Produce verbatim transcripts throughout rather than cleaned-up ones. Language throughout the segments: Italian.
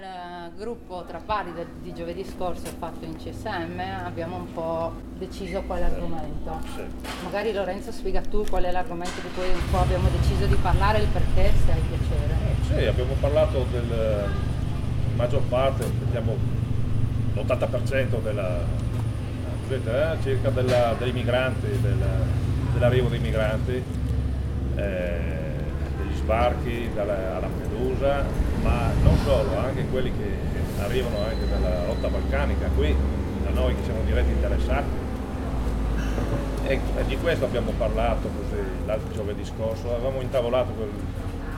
Dal gruppo tra pari di giovedì scorso fatto in C S M abbiamo un po' deciso qual è l'argomento. Sì. Magari Lorenzo spiega tu qual è l'argomento di cui un po' abbiamo deciso di parlare e il perché, se hai piacere. Eh, sì, abbiamo parlato del maggior parte, mettiamo l'ottanta per cento della eh, circa della, dei migranti, della, dell'arrivo dei migranti, eh, degli sbarchi dalla, a Lampedusa, ma non solo, anche quelli che arrivano anche dalla rotta balcanica, qui da noi che siamo diretti interessati. E, e di questo abbiamo parlato così l'altro giovedì scorso, avevamo intavolato quel,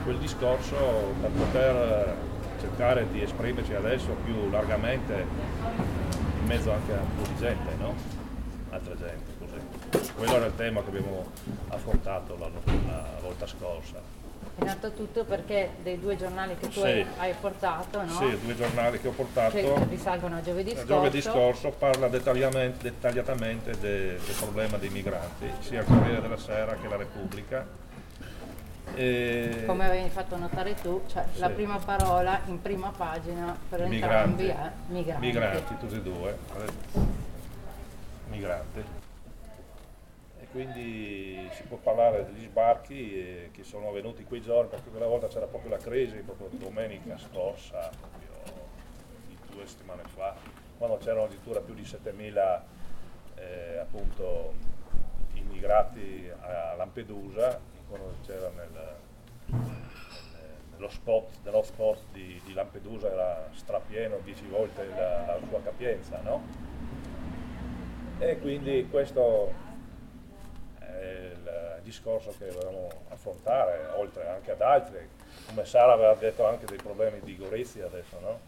quel discorso per poter cercare di esprimerci adesso più largamente in mezzo anche a un po' di gente, no? Altra gente, così. Quello era il tema che abbiamo affrontato la, la volta scorsa. Innanzitutto perché dei due giornali che tu sì. hai portato, no? Sì, due giornali che ho portato, che risalgono a giovedì scorso. Giovedì scorso parla dettagliatamente, dettagliatamente del, del problema dei migranti, sia il Corriere della Sera che la Repubblica. E come avevi fatto notare tu, cioè sì. la prima parola in prima pagina per entrambi è migranti. Migranti, tutti e due. Migranti. Quindi si può parlare degli sbarchi che sono avvenuti quei giorni, perché quella volta c'era proprio la crisi, proprio domenica scorsa, proprio di due settimane fa, quando c'erano addirittura più di settemila eh, appunto immigrati a Lampedusa, quando c'era nel, nello spot, nello spot di, di Lampedusa era strapieno, dieci volte la, la sua capienza, no? E quindi questo il discorso che dovevamo affrontare, oltre anche ad altri, come Sara aveva detto anche dei problemi di Gorizia adesso, no?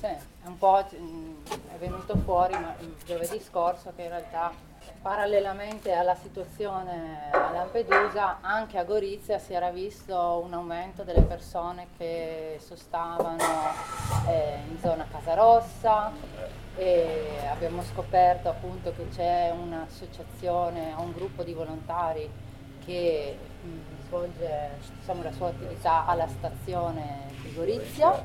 Sì, è un po' è venuto fuori ma giovedì scorso che in realtà parallelamente alla situazione a Lampedusa anche a Gorizia si era visto un aumento delle persone che sostavano eh, in zona Casa Rossa e abbiamo scoperto appunto che c'è un'associazione o un gruppo di volontari che mh, svolge diciamo, la sua attività alla stazione di Gorizia,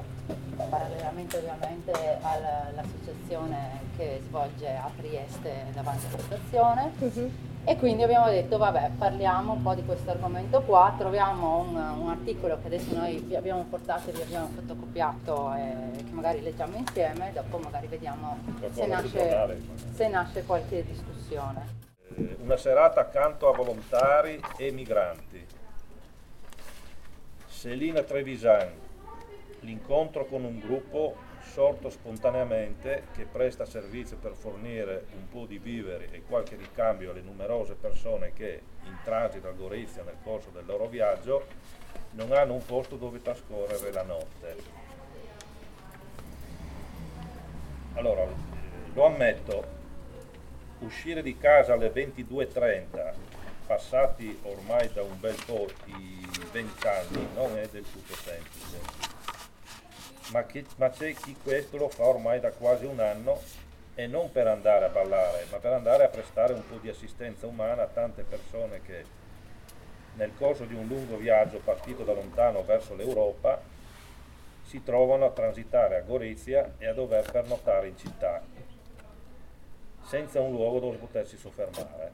parallelamente ovviamente all'associazione che svolge a Trieste davanti alla stazione. Uh-huh. E quindi abbiamo detto vabbè, parliamo un po' di questo argomento qua, troviamo un, un articolo che adesso noi vi abbiamo portato e vi abbiamo fotocopiato e che magari leggiamo insieme e dopo magri vediamo se nasce, se nasce qualche discussione. Una serata accanto a volontari e migranti. Selina Trevisan, l'incontro con un gruppo sorto spontaneamente che presta servizio per fornire un po' di viveri e qualche ricambio alle numerose persone che, in transito a Gorizia nel corso del loro viaggio, non hanno un posto dove trascorrere la notte. Allora, lo ammetto, uscire di casa alle ventidue e trenta, passati ormai da un bel po' i venti anni, non è del tutto semplice. Ma, che, ma c'è chi questo lo fa ormai da quasi un anno e non per andare a ballare, ma per andare a prestare un po' di assistenza umana a tante persone che nel corso di un lungo viaggio partito da lontano verso l'Europa si trovano a transitare a Gorizia e a dover pernottare in città, senza un luogo dove potersi soffermare.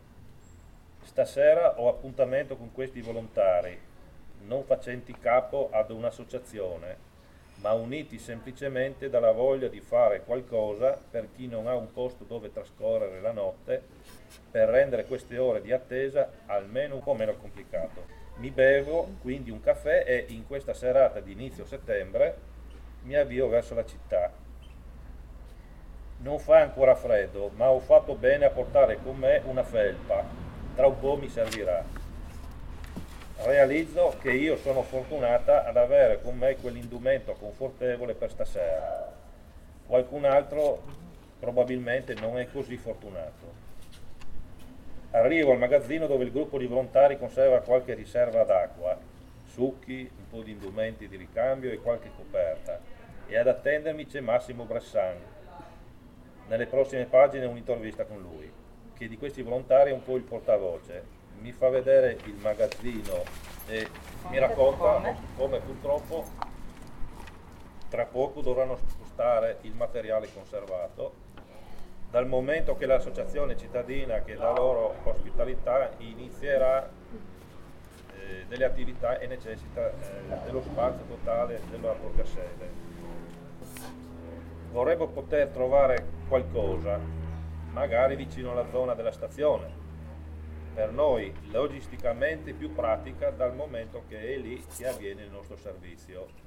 Stasera ho appuntamento con questi volontari, non facenti capo ad un'associazione, ma uniti semplicemente dalla voglia di fare qualcosa per chi non ha un posto dove trascorrere la notte, per rendere queste ore di attesa almeno un po' meno complicato. Mi bevo quindi un caffè e in questa serata di inizio settembre mi avvio verso la città. Non fa ancora freddo, ma ho fatto bene a portare con me una felpa, tra un po' mi servirà. Realizzo che io sono fortunata ad avere con me quell'indumento confortevole per stasera. Qualcun altro probabilmente non è così fortunato. Arrivo al magazzino dove il gruppo di volontari conserva qualche riserva d'acqua, succhi, un po' di indumenti di ricambio e qualche coperta. E ad attendermi c'è Massimo Bressan. Nelle prossime pagine un'intervista con lui, che di questi volontari è un po' il portavoce. Mi fa vedere il magazzino e mi racconta come purtroppo tra poco dovranno spostare il materiale conservato, dal momento che l'associazione cittadina che dà loro ospitalità inizierà eh, delle attività e necessita eh, dello spazio totale della propria sede. Vorremmo poter trovare qualcosa, magari vicino alla zona della stazione, per noi logisticamente più pratica dal momento che è lì che avviene il nostro servizio.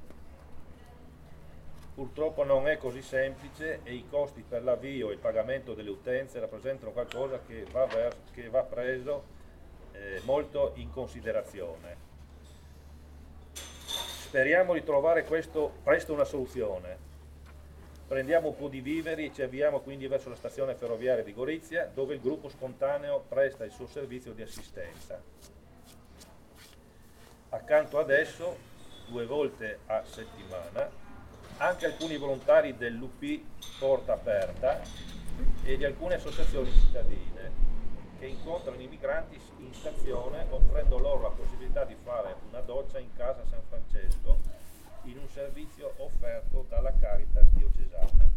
Purtroppo non è così semplice e i costi per l'avvio e il pagamento delle utenze rappresentano qualcosa che va, verso, che va preso eh, molto in considerazione. Speriamo di trovare questo, presto una soluzione. Prendiamo un po' di viveri e ci avviamo quindi verso la stazione ferroviaria di Gorizia, dove il gruppo spontaneo presta il suo servizio di assistenza. Accanto ad esso, due volte a settimana, anche alcuni volontari dell'U P Porta Aperta e di alcune associazioni cittadine che incontrano i migranti in stazione offrendo loro la possibilità di fare una doccia in casa San Francesco in un servizio offerto dalla Caritas diocesana.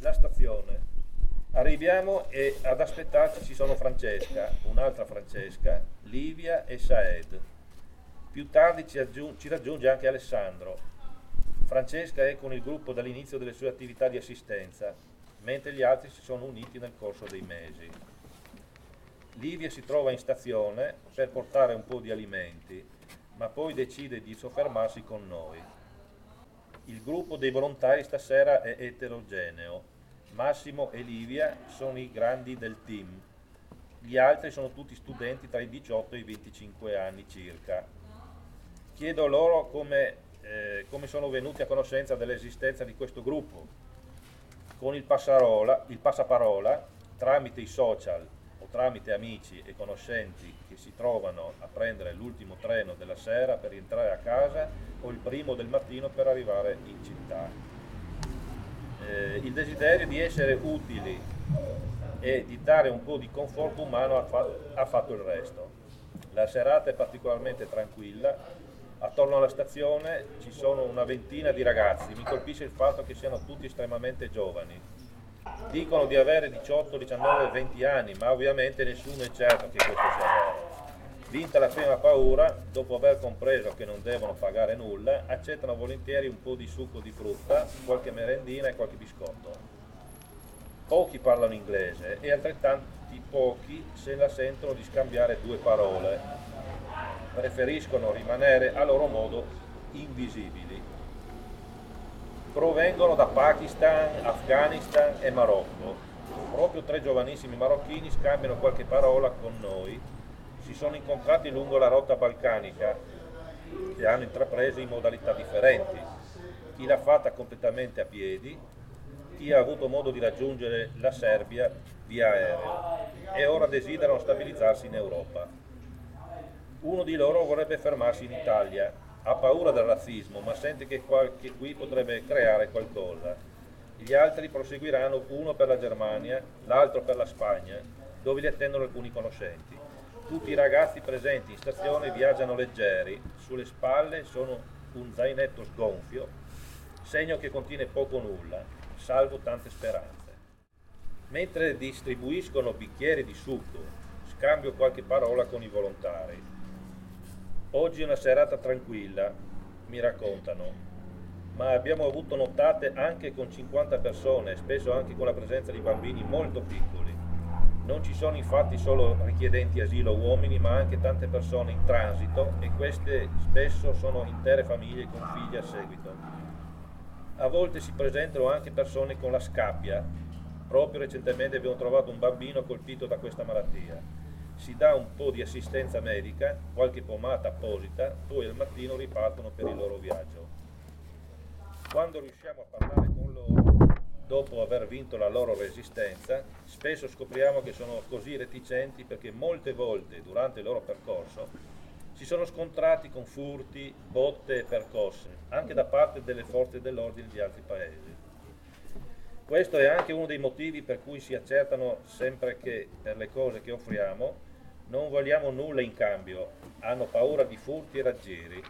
La stazione. Arriviamo e ad aspettarci ci sono Francesca, un'altra Francesca, Livia e Saed. Più tardi ci, aggiung- ci raggiunge anche Alessandro. Francesca è con il gruppo dall'inizio delle sue attività di assistenza, mentre gli altri si sono uniti nel corso dei mesi. Livia si trova in stazione per portare un po' di alimenti, ma poi decide di soffermarsi con noi. Il gruppo dei volontari stasera è eterogeneo. Massimo e Livia sono i grandi del team. Gli altri sono tutti studenti tra i diciotto e i venticinque anni circa. Chiedo loro come... Eh, come sono venuti a conoscenza dell'esistenza di questo gruppo, con il, passarola, il passaparola tramite i social o tramite amici e conoscenti che si trovano a prendere l'ultimo treno della sera per rientrare a casa o il primo del mattino per arrivare in città. Eh, il desiderio di essere utili e di dare un po' di conforto umano ha, fa- ha fatto il resto. La serata è particolarmente tranquilla. Attorno alla stazione ci sono una ventina di ragazzi, mi colpisce il fatto che siano tutti estremamente giovani. Dicono di avere diciotto, diciannove, venti anni, ma ovviamente nessuno è certo che questo sia vero. Vinta la prima paura, dopo aver compreso che non devono pagare nulla, accettano volentieri un po' di succo di frutta, qualche merendina e qualche biscotto. Pochi parlano inglese e altrettanti pochi se la sentono di scambiare due parole. Preferiscono rimanere a loro modo invisibili. Provengono da Pakistan, Afghanistan e Marocco. Proprio tre giovanissimi marocchini scambiano qualche parola con noi. Si sono incontrati lungo la rotta balcanica che hanno intrapreso in modalità differenti. Chi l'ha fatta completamente a piedi, chi ha avuto modo di raggiungere la Serbia via aereo e ora desiderano stabilizzarsi in Europa. Uno di loro vorrebbe fermarsi in Italia, ha paura del razzismo, ma sente che qualche qui potrebbe creare qualcosa. Gli altri proseguiranno, uno per la Germania, l'altro per la Spagna, dove li attendono alcuni conoscenti. Tutti i ragazzi presenti in stazione viaggiano leggeri, sulle spalle sono un zainetto sgonfio, segno che contiene poco o nulla, salvo tante speranze. Mentre distribuiscono bicchieri di succo, scambio qualche parola con i volontari. Oggi è una serata tranquilla, mi raccontano, ma abbiamo avuto nottate anche con cinquanta persone, spesso anche con la presenza di bambini molto piccoli. Non ci sono infatti solo richiedenti asilo uomini, ma anche tante persone in transito e queste spesso sono intere famiglie con figli a seguito. A volte si presentano anche persone con la scabbia. Proprio recentemente abbiamo trovato un bambino colpito da questa malattia. Si dà un po' di assistenza medica, qualche pomata apposita, poi al mattino ripartono per il loro viaggio. Quando riusciamo a parlare con loro, dopo aver vinto la loro resistenza, spesso scopriamo che sono così reticenti perché molte volte durante il loro percorso si sono scontrati con furti, botte e percosse, anche da parte delle forze dell'ordine di altri paesi. Questo è anche uno dei motivi per cui si accertano sempre che per le cose che offriamo non vogliamo nulla in cambio, hanno paura di furti e raggiri.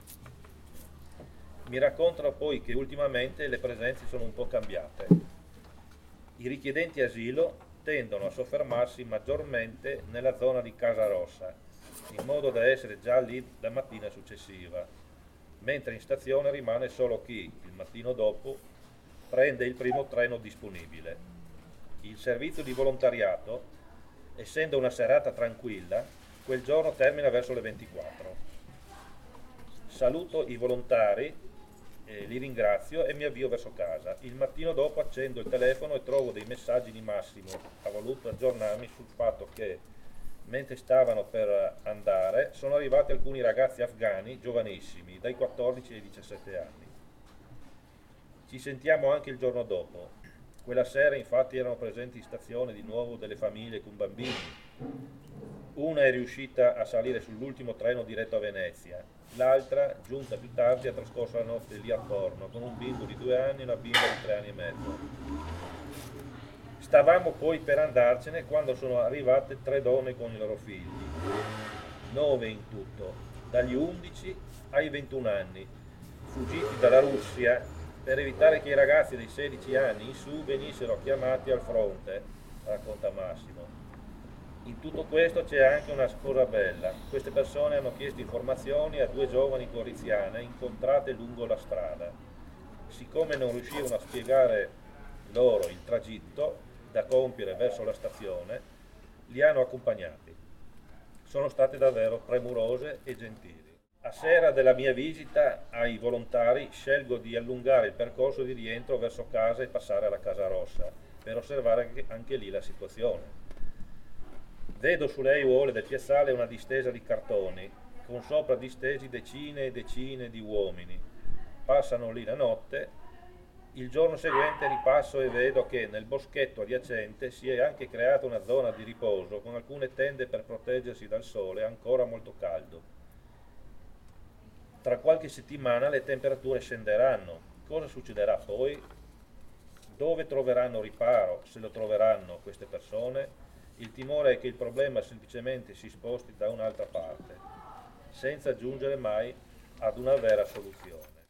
Mi raccontano poi che ultimamente le presenze sono un po' cambiate. I richiedenti asilo tendono a soffermarsi maggiormente nella zona di Casa Rossa, in modo da essere già lì la mattina successiva, mentre in stazione rimane solo chi, il mattino dopo, prende il primo treno disponibile. Il servizio di volontariato, essendo una serata tranquilla, quel giorno termina verso le ventiquattro. Saluto i volontari, eh, li ringrazio e mi avvio verso casa. Il mattino dopo accendo il telefono e trovo dei messaggi di Massimo. Ha voluto aggiornarmi sul fatto che, mentre stavano per andare, sono arrivati alcuni ragazzi afghani giovanissimi, dai quattordici ai diciassette anni. Ci sentiamo anche il giorno dopo. Quella sera infatti erano presenti in stazione di nuovo delle famiglie con bambini. Una è riuscita a salire sull'ultimo treno diretto a Venezia, l'altra, giunta più tardi, ha trascorso la notte lì a Torno con un bimbo di due anni e una bimba di tre anni e mezzo. Stavamo poi per andarcene quando sono arrivate tre donne con i loro figli, nove in tutto, dagli undici ai ventuno anni, fuggiti dalla Russia per evitare che i ragazzi dei sedici anni in su venissero chiamati al fronte, racconta Massimo. In tutto questo c'è anche una cosa bella: queste persone hanno chiesto informazioni a due giovani goriziane incontrate lungo la strada. Siccome non riuscivano a spiegare loro il tragitto da compiere verso la stazione, li hanno accompagnati. Sono state davvero premurose e gentili. A sera della mia visita ai volontari scelgo di allungare il percorso di rientro verso casa e passare alla Casa Rossa, per osservare anche lì la situazione. Vedo sulle aiuole del piazzale una distesa di cartoni, con sopra distesi decine e decine di uomini. Passano lì la notte, il giorno seguente ripasso e vedo che nel boschetto adiacente si è anche creata una zona di riposo, con alcune tende per proteggersi dal sole ancora molto caldo. Tra qualche settimana le temperature scenderanno. Cosa succederà poi? Dove troveranno riparo, se lo troveranno, queste persone? Il timore è che il problema semplicemente si sposti da un'altra parte, senza giungere mai ad una vera soluzione.